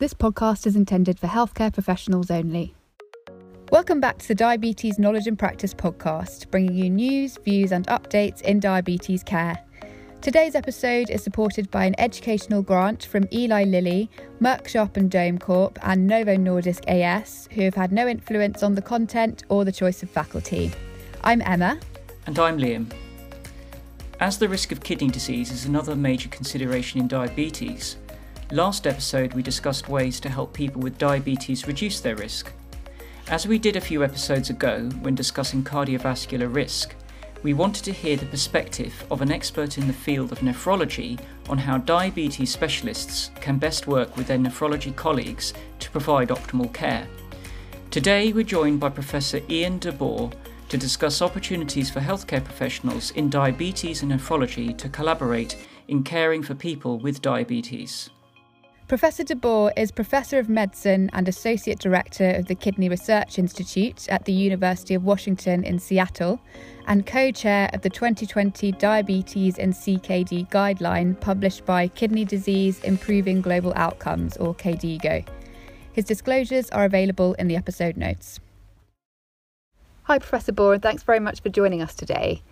This podcast is intended for healthcare professionals only. Welcome back to the Diabetes Knowledge and Practice podcast, bringing you news, views and updates in diabetes care. Today's episode is supported by an educational grant from Eli Lilly, Merck Sharp and Dohme Corp and Novo Nordisk AS, who have had no influence on the content or the choice of faculty. I'm Emma. And I'm Liam. As the risk of kidney disease is another major consideration in diabetes, last episode we discussed ways to help people with diabetes reduce their risk. As we did a few episodes ago when discussing cardiovascular risk, we wanted to hear the perspective of an expert in the field of nephrology on how diabetes specialists can best work with their nephrology colleagues to provide optimal care. Today we're joined by Professor Ian de Boer to discuss opportunities for healthcare professionals in diabetes and nephrology to collaborate in caring for people with diabetes. Professor de Boer is Professor of Medicine and Associate Director of the Kidney Research Institute at the University of Washington in Seattle and co-chair of the 2020 Diabetes and CKD Guideline published by Kidney Disease Improving Global Outcomes, or KDIGO. His disclosures are available in the episode notes. Hi, Professor Boer, and thanks very much for joining us today.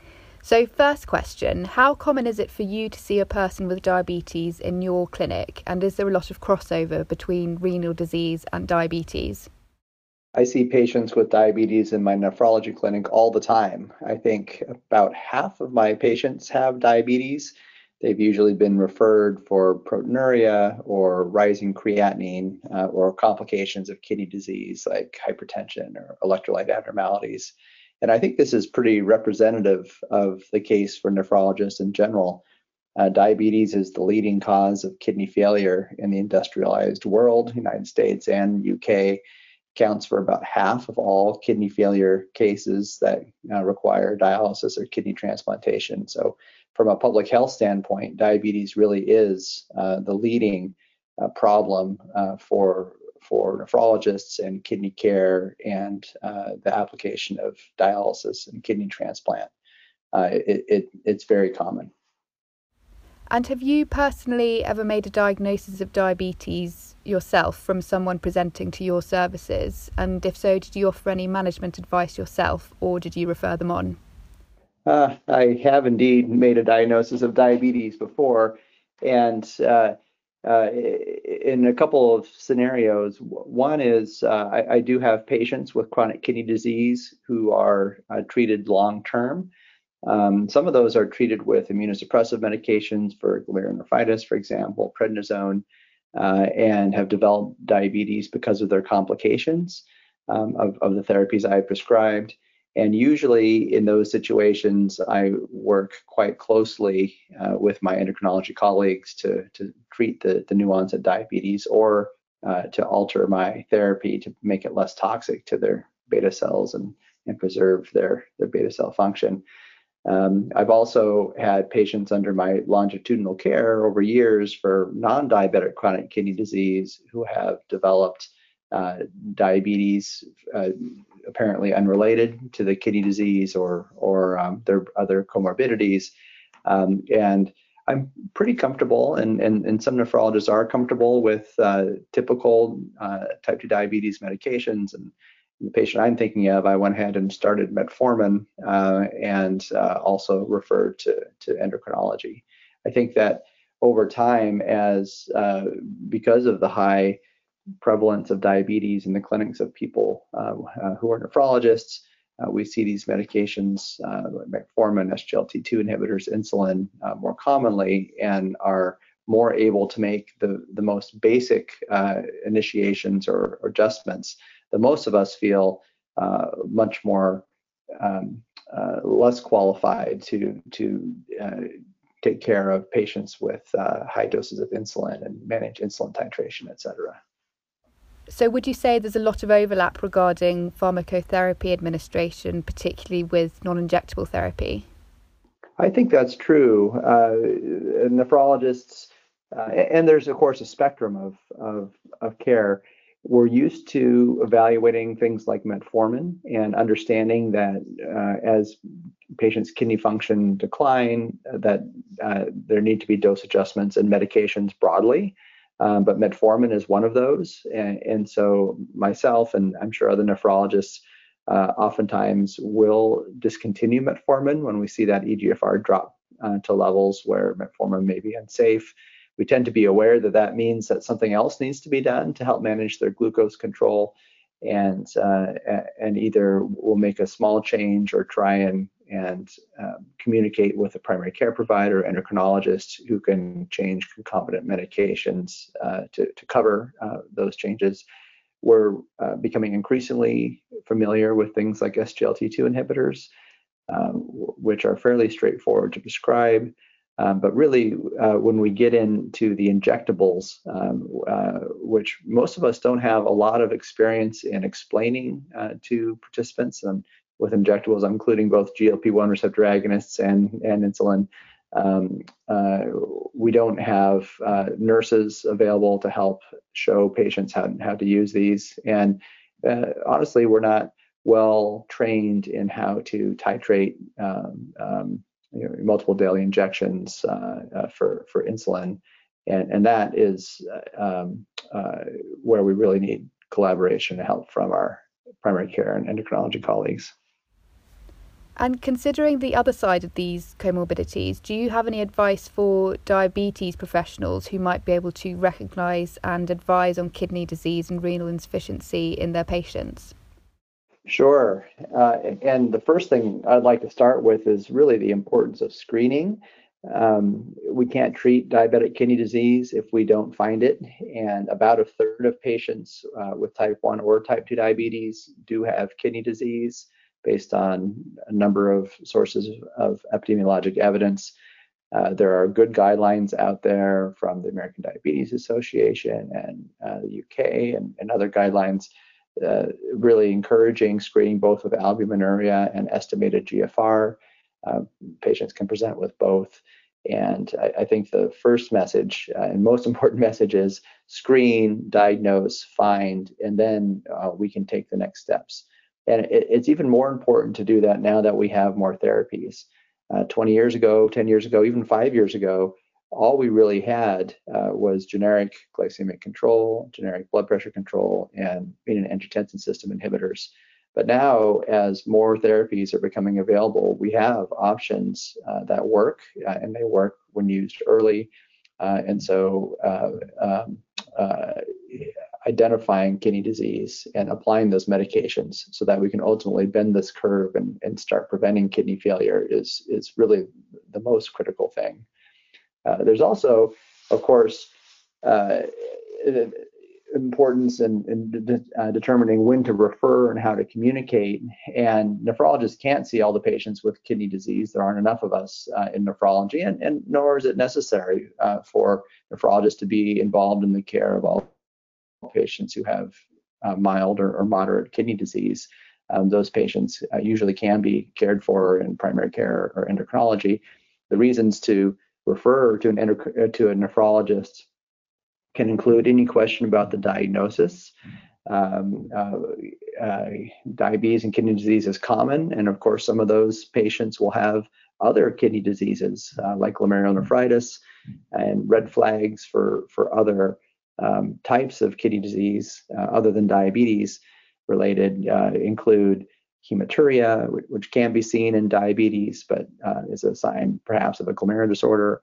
So first question, how common is it for you to see a person with diabetes in your clinic, and is there a lot of crossover between renal disease and diabetes? I see patients with diabetes in my nephrology clinic all the time. I think about half of my patients have diabetes. They've usually been referred for proteinuria or rising creatinine or complications of kidney disease like hypertension or electrolyte abnormalities. And I think this is pretty representative of the case for nephrologists in general. Diabetes is the leading cause of kidney failure in the industrialized world. United States and UK accounts for about half of all kidney failure cases that require dialysis or kidney transplantation. So from a public health standpoint, diabetes really is the leading problem for nephrologists and kidney care and the application of dialysis and kidney transplant. It's very common. And have you personally ever made a diagnosis of diabetes yourself from someone presenting to your services? And if so, did you offer any management advice yourself, or did you refer them on? I have indeed made a diagnosis of diabetes before, and in a couple of scenarios. One is I do have patients with chronic kidney disease who are treated long-term. Some of those are treated with immunosuppressive medications for glomerulonephritis, for example, prednisone, and have developed diabetes because of their complications of the therapies I prescribed. And usually in those situations, I work quite closely with my endocrinology colleagues to treat the new onset diabetes or to alter my therapy to make it less toxic to their beta cells and preserve their beta cell function. I've also had patients under my longitudinal care over years for non-diabetic chronic kidney disease who have developed diabetes, apparently unrelated to the kidney disease or their other comorbidities. And I'm pretty comfortable, and some nephrologists are comfortable with typical type 2 diabetes medications. And the patient I'm thinking of, I went ahead and started metformin and also referred to endocrinology. I think that over time, because of the high prevalence of diabetes in the clinics of people who are nephrologists, we see these medications like metformin, SGLT2 inhibitors, insulin more commonly, and are more able to make the most basic initiations or adjustments that most of us feel much more less qualified to take care of patients with high doses of insulin and manage insulin titration, etc. So would you say there's a lot of overlap regarding pharmacotherapy administration, particularly with non-injectable therapy? I think that's true. Nephrologists, and there's of course a spectrum of care. We're used to evaluating things like metformin and understanding that as patients' kidney function decline, that there need to be dose adjustments and medications broadly But metformin is one of those. And so myself, and I'm sure other nephrologists, oftentimes will discontinue metformin when we see that eGFR drop to levels where metformin may be unsafe. We tend to be aware that that means that something else needs to be done to help manage their glucose control, and either we'll make a small change or try and communicate with a primary care provider, endocrinologist, who can change concomitant medications to cover those changes. We're becoming increasingly familiar with things like SGLT2 inhibitors, which are fairly straightforward to prescribe. But really, when we get into the injectables, which most of us don't have a lot of experience in explaining to participants, and with injectables, I'm including both GLP-1 receptor agonists and insulin, we don't have nurses available to help show patients how to use these. And honestly, we're not well trained in how to titrate multiple daily injections for insulin, and that is where we really need collaboration and help from our primary care and endocrinology colleagues. And considering the other side of these comorbidities, do you have any advice for diabetes professionals who might be able to recognise and advise on kidney disease and renal insufficiency in their patients? Sure. And the first thing I'd like to start with is really the importance of screening. We can't treat diabetic kidney disease if we don't find it. And about a third of patients with type 1 or type 2 diabetes do have kidney disease, based on a number of sources of epidemiologic evidence. There are good guidelines out there from the American Diabetes Association and the UK and other guidelines, really encouraging screening both with albuminuria and estimated GFR. Patients can present with both. And I think the first message and most important message is screen, diagnose, find, and then we can take the next steps. And it's even more important to do that now that we have more therapies. 20 years ago, 10 years ago, even 5 years ago, all we really had was generic glycemic control, generic blood pressure control, and renin angiotensin system inhibitors. But now, as more therapies are becoming available, we have options that work, and they work when used early. And so identifying kidney disease and applying those medications so that we can ultimately bend this curve and start preventing kidney failure is really the most critical thing. There's also, of course, importance in determining when to refer and how to communicate. And nephrologists can't see all the patients with kidney disease. There aren't enough of us in nephrology, and nor is it necessary for nephrologists to be involved in the care of all patients who have mild or moderate kidney disease. Those patients usually can be cared for in primary care or endocrinology. The reasons to refer to a nephrologist can include any question about the diagnosis. Diabetes and kidney disease is common, and of course some of those patients will have other kidney diseases like glomerulonephritis, and red flags for other types of kidney disease other than diabetes related include hematuria, which can be seen in diabetes, but is a sign perhaps of a glomerular disorder.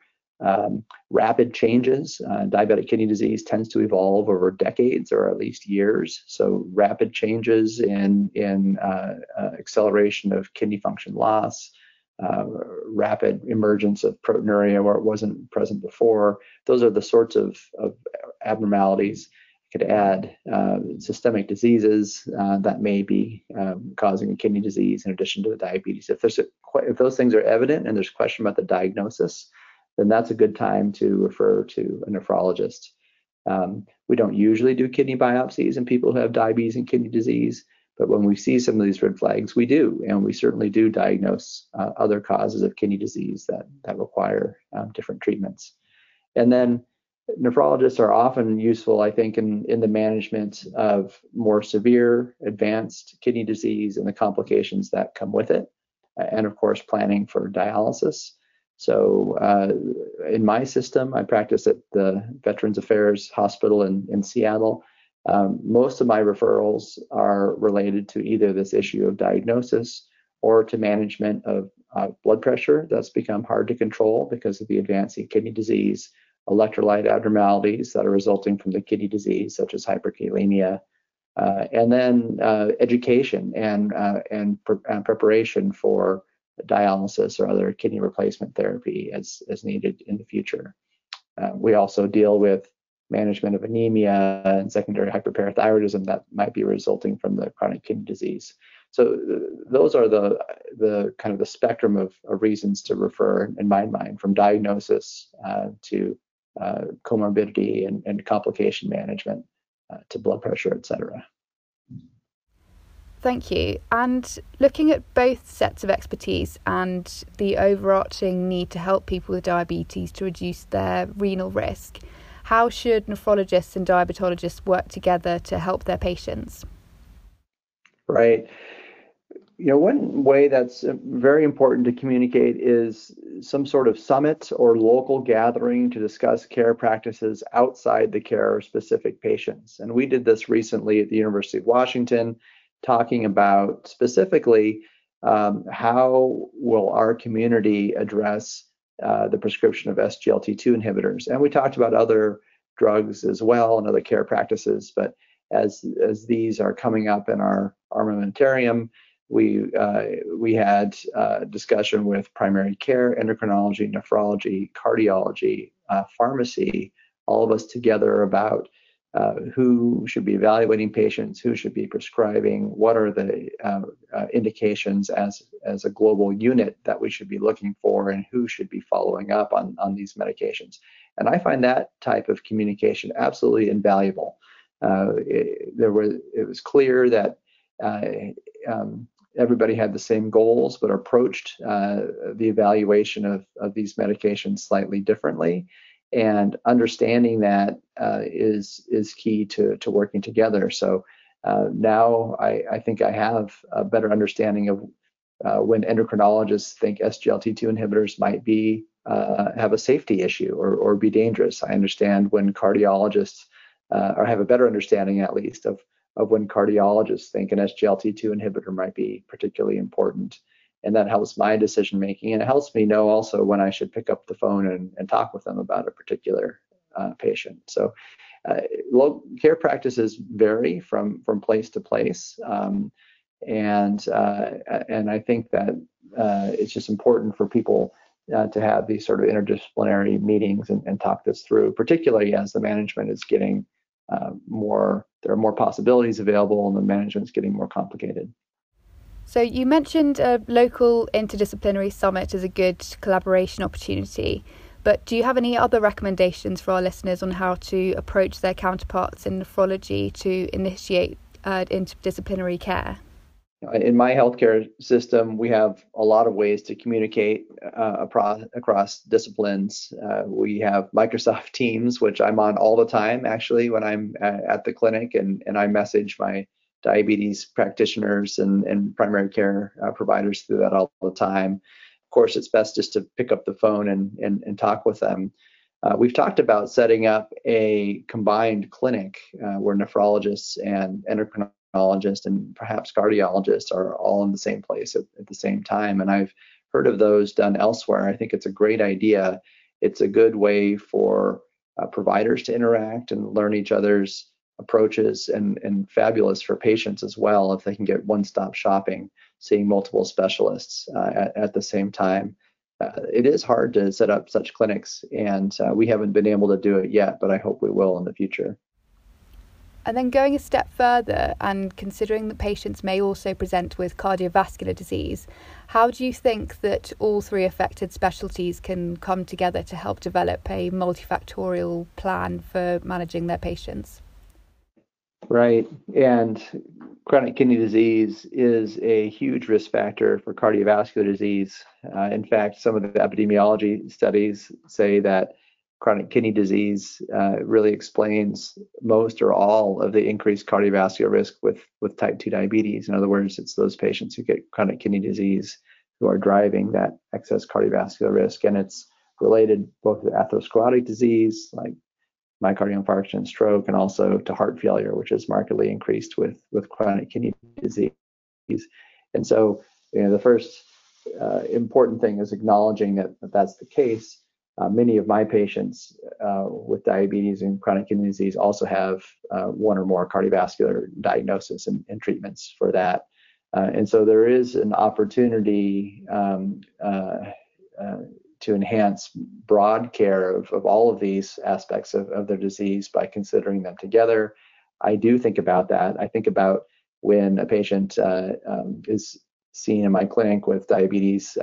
Rapid changes. Diabetic kidney disease tends to evolve over decades or at least years. So rapid changes in acceleration of kidney function loss, rapid emergence of proteinuria where it wasn't present before. Those are the sorts of abnormalities. Could add systemic diseases that may be causing a kidney disease in addition to the diabetes. If those things are evident and there's a question about the diagnosis, then that's a good time to refer to a nephrologist. We don't usually do kidney biopsies in people who have diabetes and kidney disease, but when we see some of these red flags, we do, and we certainly do diagnose other causes of kidney disease that require different treatments. And then nephrologists are often useful, I think, in the management of more severe, advanced kidney disease and the complications that come with it, and of course, planning for dialysis. So in my system, I practice at the Veterans Affairs Hospital in Seattle. Most of my referrals are related to either this issue of diagnosis or to management of blood pressure that's become hard to control because of the advancing kidney disease, electrolyte abnormalities that are resulting from the kidney disease, such as hyperkalemia, and then education and preparation for dialysis or other kidney replacement therapy as needed in the future. We also deal with management of anemia and secondary hyperparathyroidism that might be resulting from the chronic kidney disease. So those are the kind of the spectrum of reasons to refer, in my mind, from diagnosis to comorbidity and complication management to blood pressure, et cetera. Thank you. And looking at both sets of expertise and the overarching need to help people with diabetes to reduce their renal risk, how should nephrologists and diabetologists work together to help their patients? Right. You know, one way that's very important to communicate is some sort of summit or local gathering to discuss care practices outside the care of specific patients. And we did this recently at the University of Washington, talking about specifically how will our community address the prescription of SGLT2 inhibitors. And we talked about other drugs as well and other care practices, but as these are coming up in our armamentarium, we had discussion with primary care, endocrinology, nephrology, cardiology, pharmacy, all of us together about who should be evaluating patients, who should be prescribing, what are the indications as a global unit that we should be looking for, and who should be following up on these medications. And I find that type of communication absolutely invaluable. It was clear that everybody had the same goals, but approached the evaluation of these medications slightly differently. And understanding that is key to working together. So now I think I have a better understanding of when endocrinologists think SGLT2 inhibitors might be have a safety issue or be dangerous. I understand when cardiologists or have a better understanding, at least, of when cardiologists think an SGLT2 inhibitor might be particularly important. And that helps my decision making, and it helps me know also when I should pick up the phone and talk with them about a particular patient. So care practices vary from place to place, and I think that it's just important for people to have these sort of interdisciplinary meetings and talk this through, particularly as the management is getting there are more possibilities available and the management's getting more complicated. So you mentioned a local interdisciplinary summit as a good collaboration opportunity, but do you have any other recommendations for our listeners on how to approach their counterparts in nephrology to initiate interdisciplinary care? In my healthcare system, we have a lot of ways to communicate across disciplines. We have Microsoft Teams, which I'm on all the time, actually, when I'm at the clinic, and I message my diabetes practitioners and primary care providers through that all the time. Of course, it's best just to pick up the phone and talk with them. We've talked about setting up a combined clinic where nephrologists and endocrinologists and perhaps cardiologists are all in the same place at the same time. And I've heard of those done elsewhere. I think it's a great idea. It's a good way for providers to interact and learn each other's approaches, and fabulous for patients as well if they can get one-stop shopping, seeing multiple specialists at the same time. It is hard to set up such clinics, and we haven't been able to do it yet, but I hope we will in the future. And then going a step further and considering that patients may also present with cardiovascular disease, how do you think that all three affected specialties can come together to help develop a multifactorial plan for managing their patients? Right. And chronic kidney disease is a huge risk factor for cardiovascular disease. In fact, some of the epidemiology studies say that chronic kidney disease really explains most or all of the increased cardiovascular risk with type 2 diabetes. In other words, it's those patients who get chronic kidney disease who are driving that excess cardiovascular risk. And it's related both to atherosclerotic disease, like myocardial infarction and stroke, and also to heart failure, which is markedly increased with chronic kidney disease. And so, you know, the first important thing is acknowledging that that's the case. Many of my patients with diabetes and chronic kidney disease also have one or more cardiovascular diagnosis and treatments for that. And so there is an opportunity to enhance broad care of all of these aspects of their disease by considering them together. I do think about that. I think about when a patient is seen in my clinic with diabetes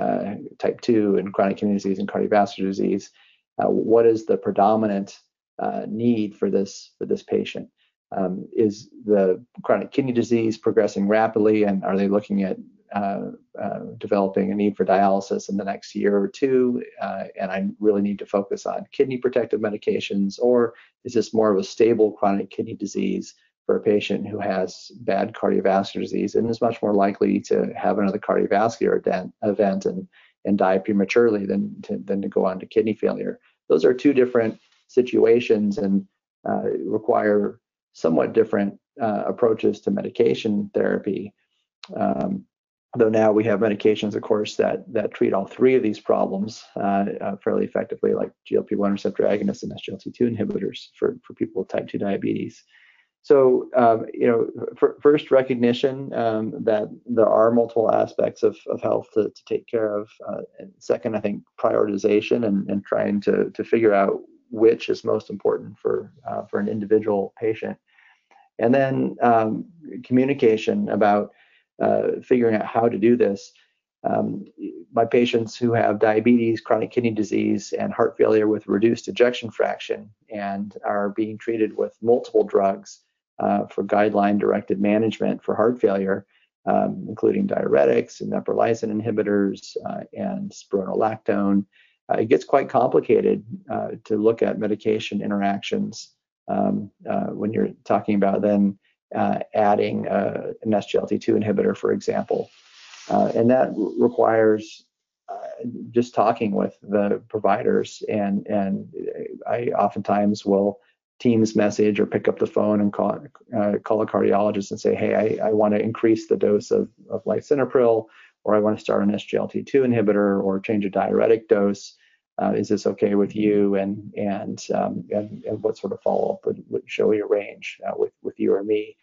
type 2 and chronic kidney disease and cardiovascular disease, what is the predominant need for this patient? Is the chronic kidney disease progressing rapidly, and are they looking at developing a need for dialysis in the next year or two, and I really need to focus on kidney protective medications? Or is this more of a stable chronic kidney disease for a patient who has bad cardiovascular disease and is much more likely to have another cardiovascular event and die prematurely than to go on to kidney failure? Those are two different situations and require somewhat different approaches to medication therapy. Though now we have medications, of course, that treat all three of these problems fairly effectively, like GLP-1 receptor agonists and SGLT2 inhibitors for people with type 2 diabetes. So, you know, first recognition that there are multiple aspects of health to take care of. And second, I think prioritization and trying to figure out which is most important for an individual patient. And then communication about figuring out how to do this. My patients who have diabetes, chronic kidney disease, and heart failure with reduced ejection fraction and are being treated with multiple drugs for guideline-directed management for heart failure, including diuretics and neprilysin inhibitors and spironolactone. It gets quite complicated to look at medication interactions when you're talking about then adding an SGLT2 inhibitor, for example. And that requires just talking with the providers, and I oftentimes will Teams message or pick up the phone and call a cardiologist and say, hey, I want to increase the dose of lisinopril, or I want to start an SGLT2 inhibitor or change a diuretic dose. Is this okay with you? And what sort of follow-up shall we arrange with you or me?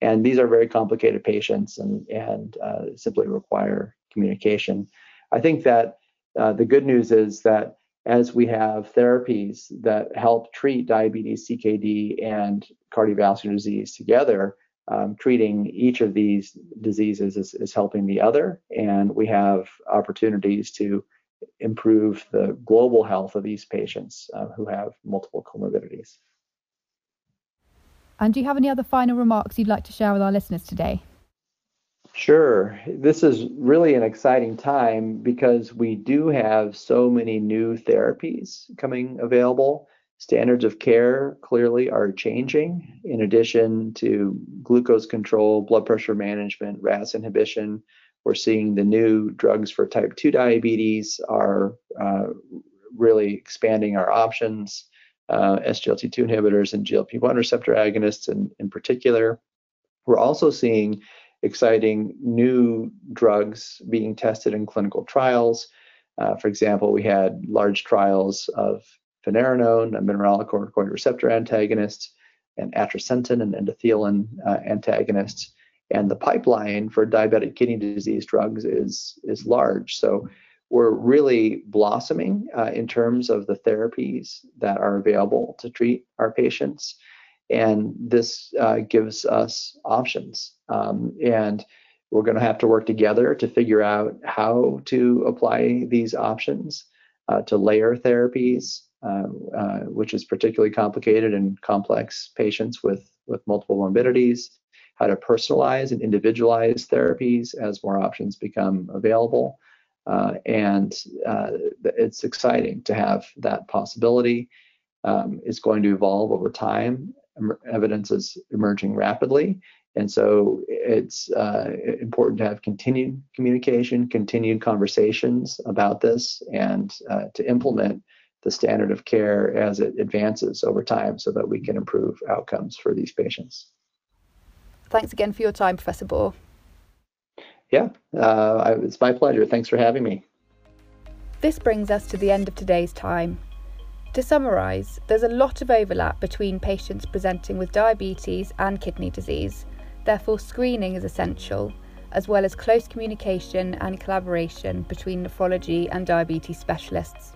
And these are very complicated patients and simply require communication. I think that the good news is that as we have therapies that help treat diabetes, CKD, and cardiovascular disease together, treating each of these diseases is helping the other, and we have opportunities to improve the global health of these patients who have multiple comorbidities. And do you have any other final remarks you'd like to share with our listeners today? Sure. This is really an exciting time because we do have so many new therapies coming available. Standards of care clearly are changing. In addition to glucose control, blood pressure management, RAS inhibition, we're seeing the new drugs for type 2 diabetes are really expanding our options, SGLT2 inhibitors and GLP-1 receptor agonists in particular. We're also seeing exciting new drugs being tested in clinical trials. For example, we had large trials of finerenone, a mineralocorticoid receptor antagonist, and atrasentan, an endothelin antagonist. And the pipeline for diabetic kidney disease drugs is large. So we're really blossoming in terms of the therapies that are available to treat our patients. And this gives us options. And we're going to have to work together to figure out how to apply these options, to layer therapies, which is particularly complicated in complex patients with multiple morbidities, how to personalize and individualize therapies as more options become available. And it's exciting to have that possibility. It's going to evolve over time. Evidence is emerging rapidly, And so it's important to have continued communication, continued conversations about this, and to implement the standard of care as it advances over time so that we can improve outcomes for these patients. Thanks again for your time, Professor Boer. Yeah, it's my pleasure. Thanks for having me. This brings us to the end of today's time. To summarise, there's a lot of overlap between patients presenting with diabetes and kidney disease. Therefore, screening is essential, as well as close communication and collaboration between nephrology and diabetes specialists.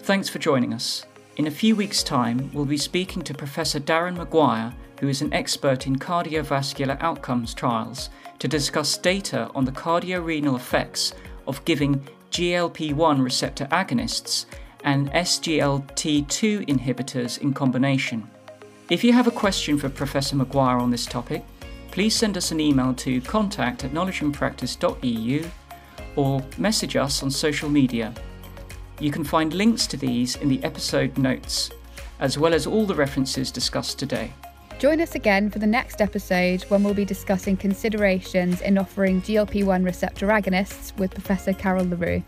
Thanks for joining us. In a few weeks' time, we'll be speaking to Professor Darren Maguire, who is an expert in cardiovascular outcomes trials, to discuss data on the cardiorenal effects of giving GLP-1 receptor agonists and SGLT2 inhibitors in combination. If you have a question for Professor Maguire on this topic, please send us an email to contact@knowledgeandpractice.eu or message us on social media. You can find links to these in the episode notes, as well as all the references discussed today. Join us again for the next episode when we'll be discussing considerations in offering GLP-1 receptor agonists with Professor Carol LaRue.